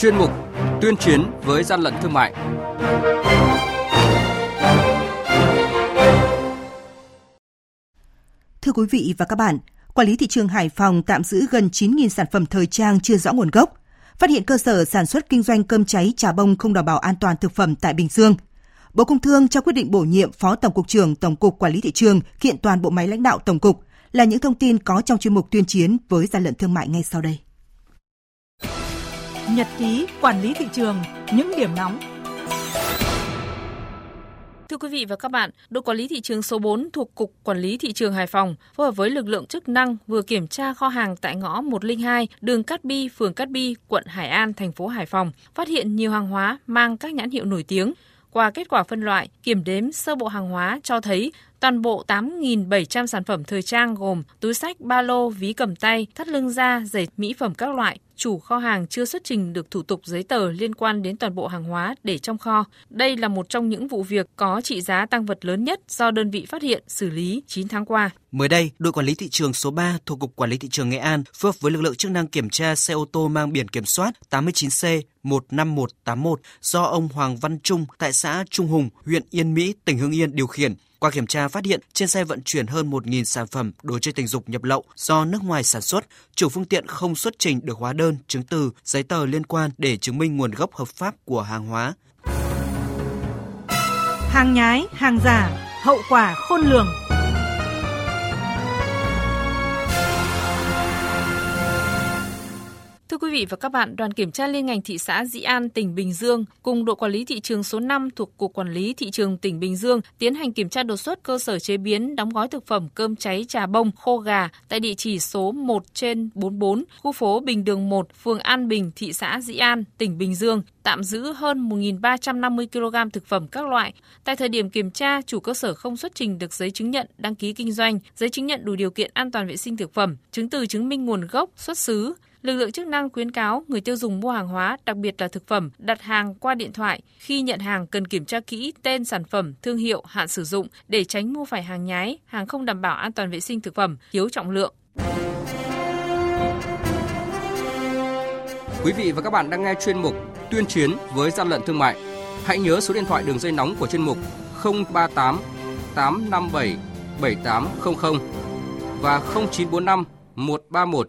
chuyên mục tuyên chiến với gian lận thương mại. Thưa quý vị và các bạn, Quản lý thị trường Hải Phòng tạm giữ gần 9.000 sản phẩm thời trang chưa rõ nguồn gốc, phát hiện cơ sở sản xuất kinh doanh cơm cháy trà bông không đảm bảo an toàn thực phẩm tại Bình Dương. Bộ Công Thương trao quyết định bổ nhiệm Phó Tổng cục trưởng Tổng cục Quản lý Thị trường, kiện toàn bộ máy lãnh đạo Tổng cục, là những thông tin có trong chuyên mục tuyên chiến với gian lận thương mại ngay sau đây. Nhật ký quản lý thị trường, những điểm nóng. Thưa quý vị và các bạn, đội quản lý thị trường số 4 thuộc Cục Quản lý Thị trường Hải Phòng phối hợp với lực lượng chức năng vừa kiểm tra kho hàng tại ngõ 102, đường Cát Bi, phường Cát Bi, quận Hải An, thành phố Hải Phòng, phát hiện nhiều hàng hóa mang các nhãn hiệu nổi tiếng. Qua kết quả phân loại, kiểm đếm sơ bộ hàng hóa cho thấy toàn bộ 8.700 sản phẩm thời trang gồm túi xách, ba lô, ví cầm tay, thắt lưng da, giày mỹ phẩm các loại. Chủ kho hàng chưa xuất trình được thủ tục giấy tờ liên quan đến toàn bộ hàng hóa để trong kho. Đây là một trong những vụ việc có trị giá tang vật lớn nhất do đơn vị phát hiện xử lý 9 tháng qua. Mới đây, đội quản lý thị trường số 3 thuộc Cục Quản lý Thị trường Nghệ An phối hợp với lực lượng chức năng kiểm tra xe ô tô mang biển kiểm soát 89C15181 do ông Hoàng Văn Trung tại xã Trung Hùng, huyện Yên Mỹ, tỉnh Hưng Yên điều khiển. Qua kiểm tra phát hiện trên xe vận chuyển hơn 1.000 sản phẩm đồ chơi tình dục nhập lậu do nước ngoài sản xuất. Chủ phương tiện không xuất trình được hóa đơn, chứng từ, giấy tờ liên quan để chứng minh nguồn gốc hợp pháp của hàng hóa. Hàng nhái, hàng giả, hậu quả khôn lường. Thưa quý vị và các bạn, đoàn kiểm tra liên ngành thị xã Dĩ An, tỉnh Bình Dương cùng đội quản lý thị trường số 5 thuộc Cục Quản lý Thị trường tỉnh Bình Dương tiến hành kiểm tra đột xuất cơ sở chế biến đóng gói thực phẩm cơm cháy trà bông khô gà tại địa chỉ số 1/44, khu phố Bình Đường 1, phường An Bình, thị xã Dĩ An, tỉnh Bình Dương, tạm giữ hơn 1.350 kg thực phẩm các loại. Tại thời điểm kiểm tra, chủ cơ sở không xuất trình được giấy chứng nhận đăng ký kinh doanh, giấy chứng nhận đủ điều kiện an toàn vệ sinh thực phẩm, chứng từ chứng minh nguồn gốc, xuất xứ. Lực lượng chức năng khuyến cáo người tiêu dùng mua hàng hóa, đặc biệt là thực phẩm, đặt hàng qua điện thoại. Khi nhận hàng cần kiểm tra kỹ tên sản phẩm, thương hiệu, hạn sử dụng để tránh mua phải hàng nhái, hàng không đảm bảo an toàn vệ sinh thực phẩm, thiếu trọng lượng. Quý vị và các bạn đang nghe chuyên mục Tuyên chiến với gian lận thương mại. Hãy nhớ số điện thoại đường dây nóng của chuyên mục 038 857 7800 và 0945 131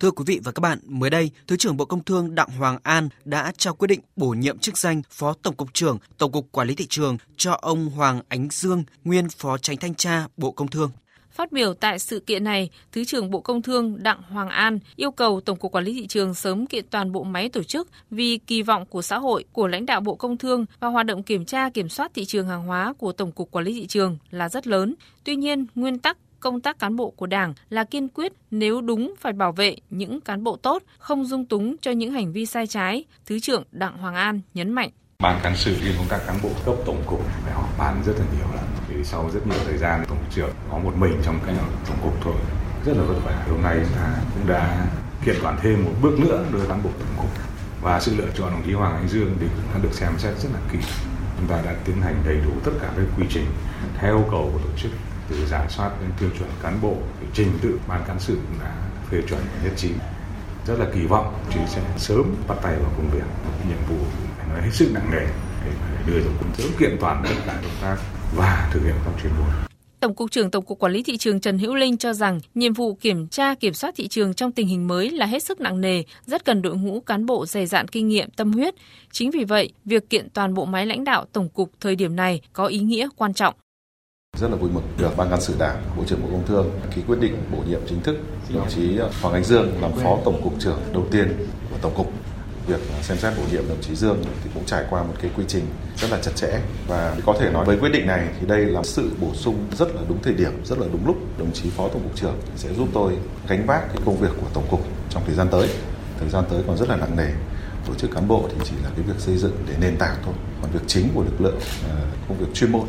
Thưa quý vị và các bạn, mới đây, Thứ trưởng Bộ Công Thương Đặng Hoàng An đã trao quyết định bổ nhiệm chức danh Phó Tổng cục trưởng Tổng cục Quản lý Thị trường cho ông Hoàng Ánh Dương, nguyên Phó Chánh Thanh tra Bộ Công Thương. Phát biểu tại sự kiện này, Thứ trưởng Bộ Công Thương Đặng Hoàng An yêu cầu Tổng cục Quản lý Thị trường sớm kiện toàn bộ máy tổ chức vì kỳ vọng của xã hội, của lãnh đạo Bộ Công Thương và hoạt động kiểm tra kiểm soát thị trường hàng hóa của Tổng cục Quản lý Thị trường là rất lớn. Tuy nhiên, nguyên tắc công tác cán bộ của Đảng là kiên quyết, nếu đúng phải bảo vệ những cán bộ tốt, không dung túng cho những hành vi sai trái, Thứ trưởng Đặng Hoàng An nhấn mạnh. Ban cán sự liên công tác cán bộ cấp tổng cục phải họp bàn rất là nhiều lần. Thì sau rất nhiều thời gian, Tổng cục trưởng có một mình trong cái Tổng cục thôi, rất là vất vả. Hôm nay ta cũng đã kiện toàn thêm một bước nữa đối với cán bộ Tổng cục và sự lựa chọn đồng chí Hoàng Ánh Dương thì cũng đã được xem xét rất là kỹ. Chúng ta đã tiến hành đầy đủ tất cả các quy trình theo yêu cầu của tổ chức. Từ giả soát đến tiêu chuẩn cán bộ, trình tự ban cán sự đã phê chuẩn nhất trí. Rất là kỳ vọng chị sẽ sớm bắt tay vào công việc, một nhiệm vụ phải nói hết sức nặng nề để đưa tổng cục sớm kiện toàn tất cả công tác và thực hiện các chuyên môn. Tổng cục trưởng Tổng cục Quản lý Thị trường Trần Hữu Linh cho rằng nhiệm vụ kiểm tra kiểm soát thị trường trong tình hình mới là hết sức nặng nề, rất cần đội ngũ cán bộ dày dạn kinh nghiệm, tâm huyết. Chính vì vậy, việc kiện toàn bộ máy lãnh đạo tổng cục thời điểm này có ý nghĩa quan trọng. Rất là vui mừng được Ban cán sự Đảng, Bộ trưởng Bộ Công Thương ký quyết định bổ nhiệm chính thức đồng chí Hoàng Ánh Dương làm Phó Tổng cục trưởng đầu tiên của Tổng cục. Việc xem xét bổ nhiệm đồng chí Dương thì cũng trải qua một cái quy trình rất là chặt chẽ và có thể nói với quyết định này thì đây là sự bổ sung rất là đúng thời điểm, rất là đúng lúc. Đồng chí Phó Tổng cục trưởng sẽ giúp tôi gánh vác cái công việc của Tổng cục trong thời gian tới còn rất là nặng nề. tổ chức cán bộ thì chỉ là cái việc xây dựng để nền tảng thôi, còn việc chính của lực lượng là công việc chuyên môn.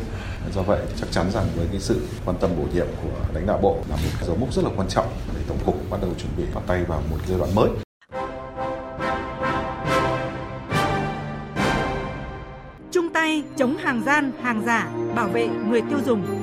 Do vậy chắc chắn rằng với cái sự quan tâm bổ nhiệm của lãnh đạo bộ là một cái dấu mốc rất là quan trọng để Tổng cục bắt đầu chuẩn bị bắt tay vào một giai đoạn mới. Chung tay chống hàng gian, hàng giả, bảo vệ người tiêu dùng.